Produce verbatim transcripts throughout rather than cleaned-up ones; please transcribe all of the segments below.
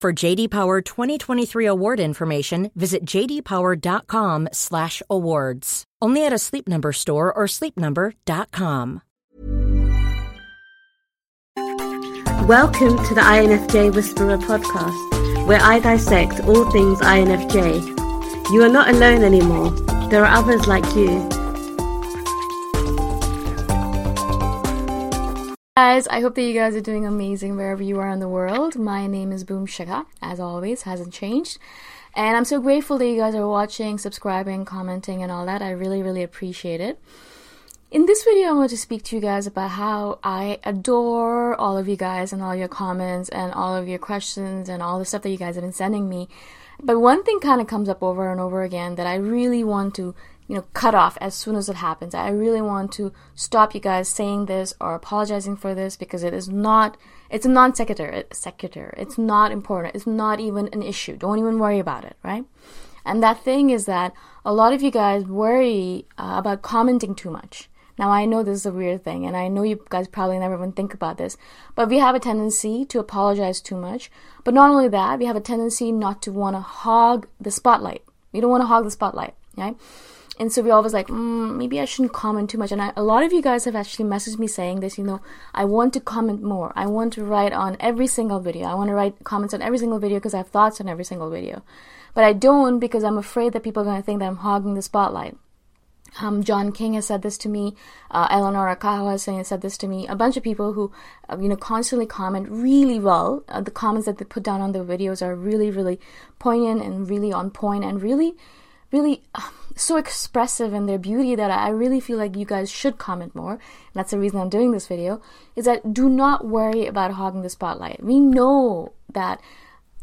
For J D Power twenty twenty-three award information, visit j d power dot com slash awards. Only at a Sleep Number store or sleep number dot com. Welcome to the I N F J Whisperer podcast, where I dissect all things I N F J. You are not alone anymore. There are others like you. Guys, I hope that you guys are doing amazing wherever you are in the world. My name is Boom Shikha, as always, hasn't changed. And I'm so grateful that you guys are watching, subscribing, commenting, and all that. I really, really appreciate it. In this video, I want to speak to you guys about how I adore all of you guys and all your comments and all of your questions and all the stuff that you guys have been sending me. But one thing kind of comes up over and over again that I really want to you know, cut off as soon as it happens. I really want to stop you guys saying this or apologizing for this because it is not, it's a non-sequitur, sequitur. It's not important. It's not even an issue. Don't even worry about it, right? And that thing is that a lot of you guys worry uh, about commenting too much. Now, I know this is a weird thing, and I know you guys probably never even think about this, but we have a tendency to apologize too much. But not only that, we have a tendency not to want to hog the spotlight. We don't want to hog the spotlight, right? And so we're always like, mm, maybe I shouldn't comment too much. And I, a lot of you guys have actually messaged me saying this, you know, I want to comment more. I want to write on every single video. I want to write comments on every single video because I have thoughts on every single video. But I don't because I'm afraid that people are going to think that I'm hogging the spotlight. Um, John King has said this to me. Uh, Eleanor Akahua has said this to me. A bunch of people who, uh, you know, constantly comment really well. Uh, the comments that they put down on their videos are really, really poignant and really on point and really, really uh, so expressive in their beauty that I really feel like you guys should comment more. And that's the reason I'm doing this video, is that do not worry about hogging the spotlight. We know that,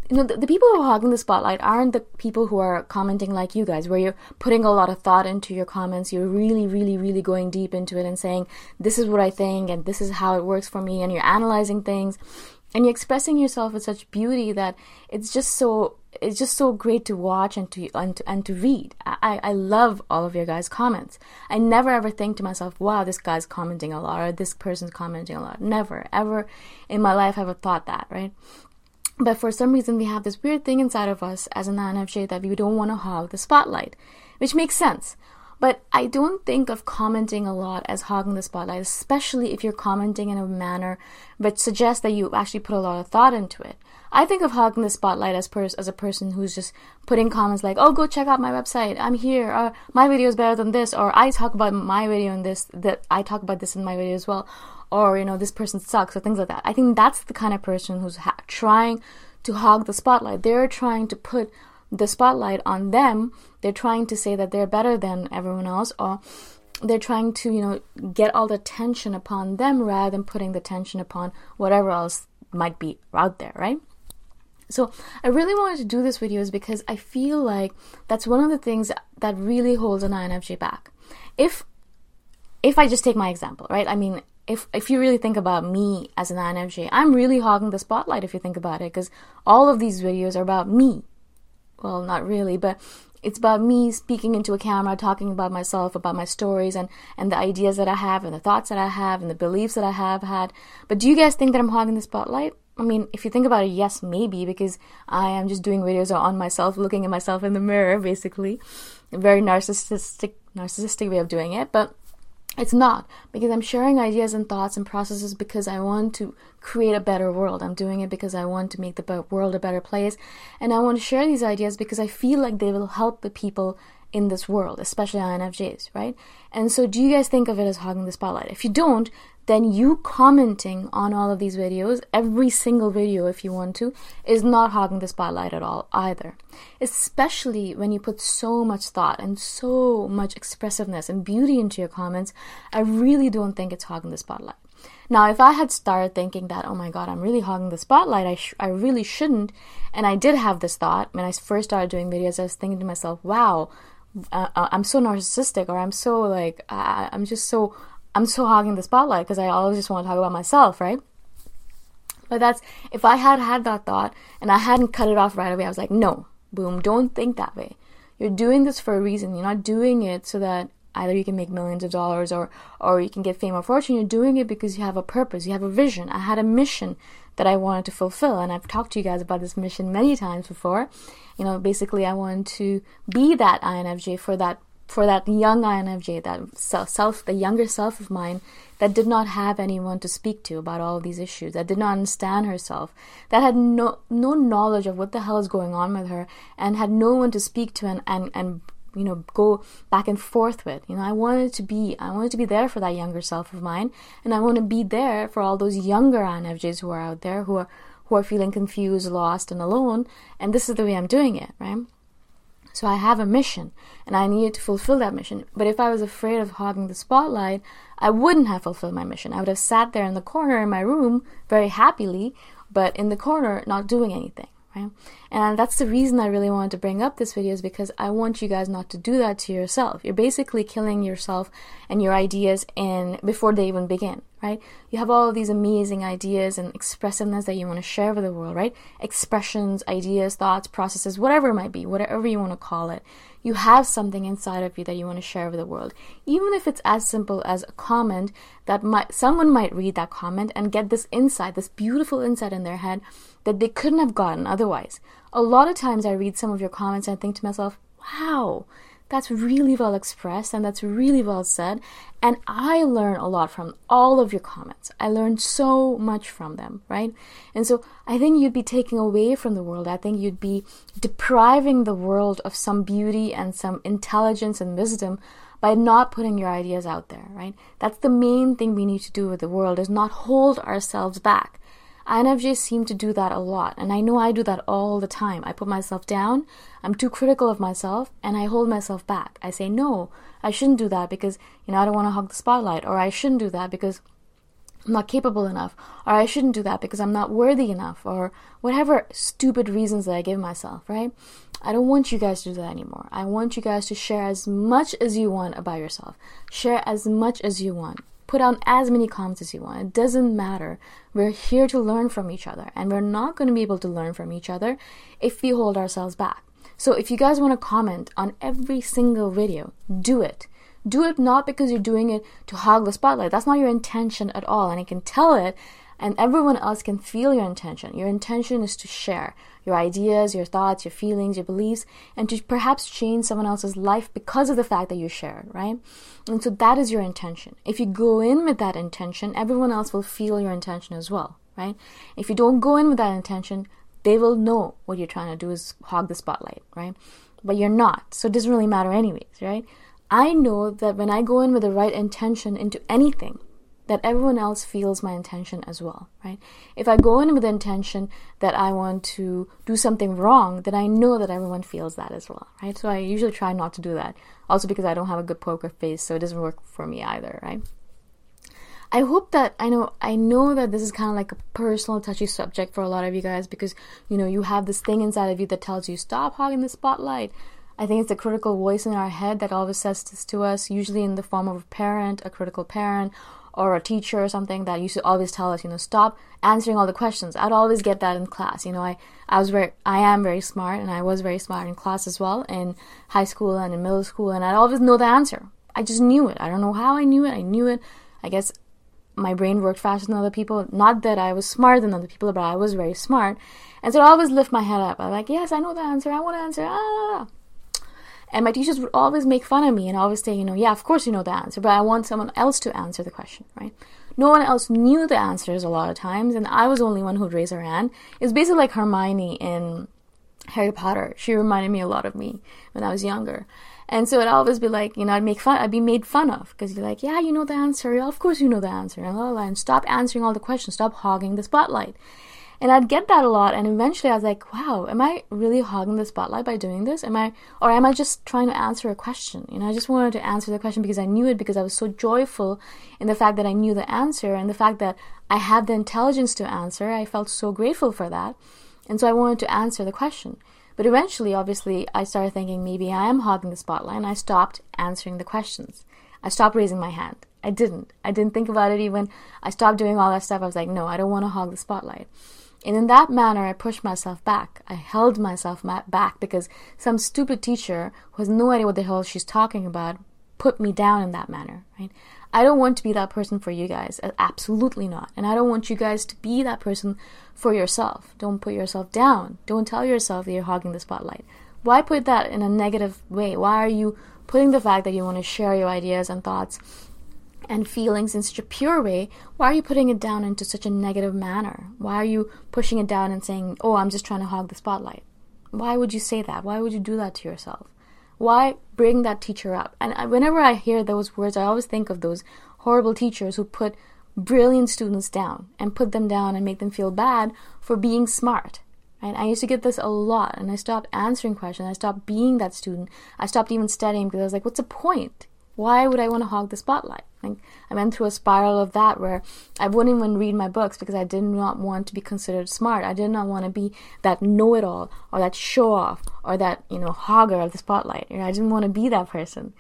you know, the, the people who are hogging the spotlight aren't the people who are commenting like you guys, where you're putting a lot of thought into your comments. You're really, really, really going deep into it and saying, this is what I think and this is how it works for me. And you're analyzing things and you're expressing yourself with such beauty that it's just so it's just so great to watch and to and to, and to read. I, I love all of your guys' comments. I never ever think to myself, wow, this guy's commenting a lot or this person's commenting a lot. Never, ever in my life have I thought that, right? But for some reason, we have this weird thing inside of us as an I N F J that we don't want to hog the spotlight, which makes sense. But I don't think of commenting a lot as hogging the spotlight, especially if you're commenting in a manner which suggests that you actually put a lot of thought into it. I think of hogging the spotlight as pers- as a person who's just putting comments like, oh, go check out my website, I'm here, or my video is better than this, or I talk about my video in this, that I talk about this in my video as well. Or, you know, this person sucks, or things like that. I think that's the kind of person who's ha- trying to hog the spotlight. They're trying to put the spotlight on them. They're trying to say that they're better than everyone else, or they're trying to, you know, get all the attention upon them rather than putting the attention upon whatever else might be out there, right? So I really wanted to do this video is because I feel like that's one of the things that really holds an I N F J back. If, if I just take my example, right? I mean, If if you really think about me as an I N F J, I'm really hogging the spotlight if you think about it, because all of these videos are about me. Well, not really, but it's about me speaking into a camera, talking about myself, about my stories, and, and the ideas that I have, and the thoughts that I have, and the beliefs that I have had. But do you guys think that I'm hogging the spotlight? I mean, if you think about it, yes, maybe, because I am just doing videos on myself, looking at myself in the mirror, basically. A very narcissistic, narcissistic way of doing it, but it's not, because I'm sharing ideas and thoughts and processes because I want to create a better world. I'm doing it because I want to make the world a better place. And I want to share these ideas because I feel like they will help the people in this world, especially I N F Js, right? And so do you guys think of it as hogging the spotlight? If you don't, then you commenting on all of these videos, every single video if you want to, is not hogging the spotlight at all either. Especially when you put so much thought and so much expressiveness and beauty into your comments, I really don't think it's hogging the spotlight. Now, if I had started thinking that, oh my god, I'm really hogging the spotlight, I sh- I really shouldn't, and I did have this thought when I first started doing videos, I was thinking to myself, wow, Uh, I'm so narcissistic, or I'm so like uh, I'm just so I'm so hogging the spotlight because I always just want to talk about myself, right? But that's, if I had had that thought and I hadn't cut it off right away, I was like, no, Boom, don't think that way. You're doing this for a reason. You're not doing it so that either you can make millions of dollars or or you can get fame or fortune. You're doing it because you have a purpose. You have a vision. I had a mission that I wanted to fulfill, and I've talked to you guys about this mission many times before. You know, basically, I wanted to be that I N F J for that for that young I N F J, that self, the younger self of mine that did not have anyone to speak to about all of these issues, that did not understand herself, that had no no knowledge of what the hell is going on with her, and had no one to speak to and and and. you know, go back and forth with. You know, I wanted to be, I wanted to be there for that younger self of mine, and I want to be there for all those younger I N F Js who are out there, who are, who are feeling confused, lost, and alone, and this is the way I'm doing it, right? So I have a mission, and I needed to fulfill that mission. But if I was afraid of hogging the spotlight, I wouldn't have fulfilled my mission. I would have sat there in the corner in my room, very happily, but in the corner, not doing anything. And that's the reason I really wanted to bring up this video, is because I want you guys not to do that to yourself. You're basically killing yourself and your ideas in before they even begin, right? You have all of these amazing ideas and expressiveness that you want to share with the world, right? Expressions, ideas, thoughts, processes, whatever it might be, whatever you want to call it. You have something inside of you that you want to share with the world. Even if it's as simple as a comment that might, someone might read that comment and get this insight, this beautiful insight in their head that they couldn't have gotten otherwise. A lot of times I read some of your comments and I think to myself, wow, that's really well expressed and that's really well said. And I learn a lot from all of your comments. I learn so much from them, right? And so I think you'd be taking away from the world. I think you'd be depriving the world of some beauty and some intelligence and wisdom by not putting your ideas out there, right? That's the main thing we need to do with the world, is not hold ourselves back. I N F Js seem to do that a lot, and I know I do that all the time. I put myself down, I'm too critical of myself, and I hold myself back. I say, no, I shouldn't do that because, you know, I don't want to hog the spotlight, or I shouldn't do that because I'm not capable enough, or I shouldn't do that because I'm not worthy enough, or whatever stupid reasons that I give myself, right? I don't want you guys to do that anymore. I want you guys to share as much as you want about yourself. Share as much as you want. Put out as many comments as you want. It doesn't matter. We're here to learn from each other, and we're not going to be able to learn from each other if we hold ourselves back. So if you guys want to comment on every single video, do it. Do it not because you're doing it to hog the spotlight. That's not your intention at all, and I can tell it, and everyone else can feel your intention. Your intention is to share your ideas, your thoughts, your feelings, your beliefs, and to perhaps change someone else's life because of the fact that you shared, right? And so that is your intention. If you go in with that intention, everyone else will feel your intention as well, right? If you don't go in with that intention, they will know what you're trying to do is hog the spotlight, right? But you're not, so it doesn't really matter anyways, right? I know that when I go in with the right intention into anything, that everyone else feels my intention as well, right? If I go in with the intention that I want to do something wrong, then I know that everyone feels that as well, right? So I usually try not to do that. Also because I don't have a good poker face, so it doesn't work for me either, right? I hope that, I know I know that this is kind of like a personal touchy subject for a lot of you guys because, you know, you have this thing inside of you that tells you, stop hogging the spotlight. I think it's the critical voice in our head that always says this to us, usually in the form of a parent, a critical parent, or a teacher or something that used to always tell us, you know, stop answering all the questions. I'd always get that in class. You know, I, I was very, I am very smart, and I was very smart in class as well, in high school and in middle school, and I'd always know the answer. I just knew it. I don't know how I knew it. I knew it. I guess my brain worked faster than other people. Not that I was smarter than other people, but I was very smart. And so I'd always lift my head up. I'm like, yes, I know the answer. I want to answer. Ah. And my teachers would always make fun of me and always say, you know, yeah, of course you know the answer, but I want someone else to answer the question, right? No one else knew the answers a lot of times, and I was the only one who'd raise her hand. It was basically like Hermione in Harry Potter. She reminded me a lot of me when I was younger. And so I'd always be like, you know, I'd make fun, I'd be made fun of because you're like, yeah, you know the answer. Yeah, of course you know the answer. And, blah, blah, blah, and stop answering all the questions. Stop hogging the spotlight. And I'd get that a lot, and eventually I was like, wow, am I really hogging the spotlight by doing this? Am I, or am I just trying to answer a question? You know, I just wanted to answer the question because I knew it, because I was so joyful in the fact that I knew the answer and the fact that I had the intelligence to answer. I felt so grateful for that. And so I wanted to answer the question. But eventually, obviously, I started thinking maybe I am hogging the spotlight, and I stopped answering the questions. I stopped raising my hand. I didn't. I didn't think about it even. I stopped doing all that stuff. I was like, no, I don't want to hog the spotlight. And in that manner, I pushed myself back. I held myself back because some stupid teacher who has no idea what the hell she's talking about put me down in that manner, right? I don't want to be that person for you guys. Absolutely not. And I don't want you guys to be that person for yourself. Don't put yourself down. Don't tell yourself that you're hogging the spotlight. Why put that in a negative way? Why are you putting the fact that you want to share your ideas and thoughts and feelings in such a pure way? Why are you putting it down into such a negative manner? Why are you pushing it down and saying, oh, I'm just trying to hog the spotlight? Why would you say that? Why would you do that to yourself? Why bring that teacher up? And I, whenever I hear those words, I always think of those horrible teachers who put brilliant students down and put them down and make them feel bad for being smart. And I used to get this a lot, and I stopped answering questions. I stopped being that student. I stopped even studying because I was like, what's the point? Why would I want to hog the spotlight? Like, I went through a spiral of that where I wouldn't even read my books because I did not want to be considered smart. I did not want to be that know-it-all or that show-off or that, you know, hogger of the spotlight. You know, I didn't want to be that person.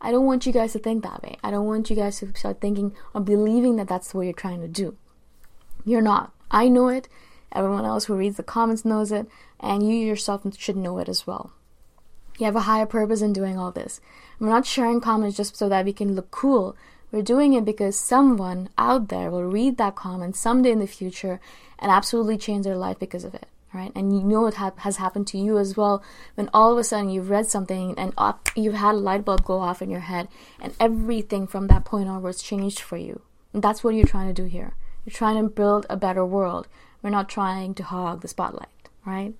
I don't want you guys to think that way. I don't want you guys to start thinking or believing that that's what you're trying to do. You're not. I know it. Everyone else who reads the comments knows it. And you yourself should know it as well. You have a higher purpose in doing all this. We're not sharing comments just so that we can look cool. We're doing it because someone out there will read that comment someday in the future and absolutely change their life because of it, right? And you know it ha- has happened to you as well when all of a sudden you've read something and op- you've had a light bulb go off in your head and everything from that point onwards changed for you. And that's what you're trying to do here. You're trying to build a better world. We're not trying to hog the spotlight, right?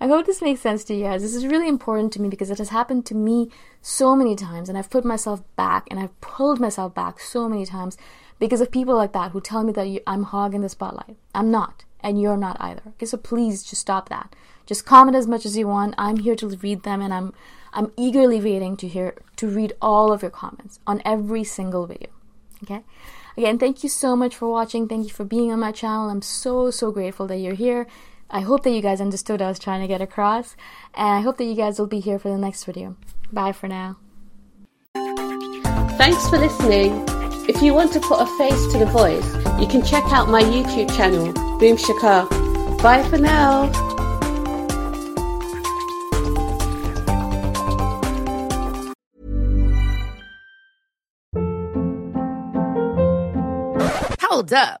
I hope this makes sense to you guys. This is really important to me because it has happened to me so many times, and I've put myself back and I've pulled myself back so many times because of people like that who tell me that you, I'm hogging the spotlight. I'm not, and you're not either. Okay, so please just stop that. Just comment as much as you want. I'm here to read them, and I'm I'm eagerly waiting to hear to read all of your comments on every single video. Okay? Again, thank you so much for watching. Thank you for being on my channel. I'm so, so grateful that you're here. I hope that you guys understood what I was trying to get across. And I hope that you guys will be here for the next video. Bye for now. Thanks for listening. If you want to put a face to the voice, you can check out my YouTube channel, Boom Shikha. Bye for now. Hold up.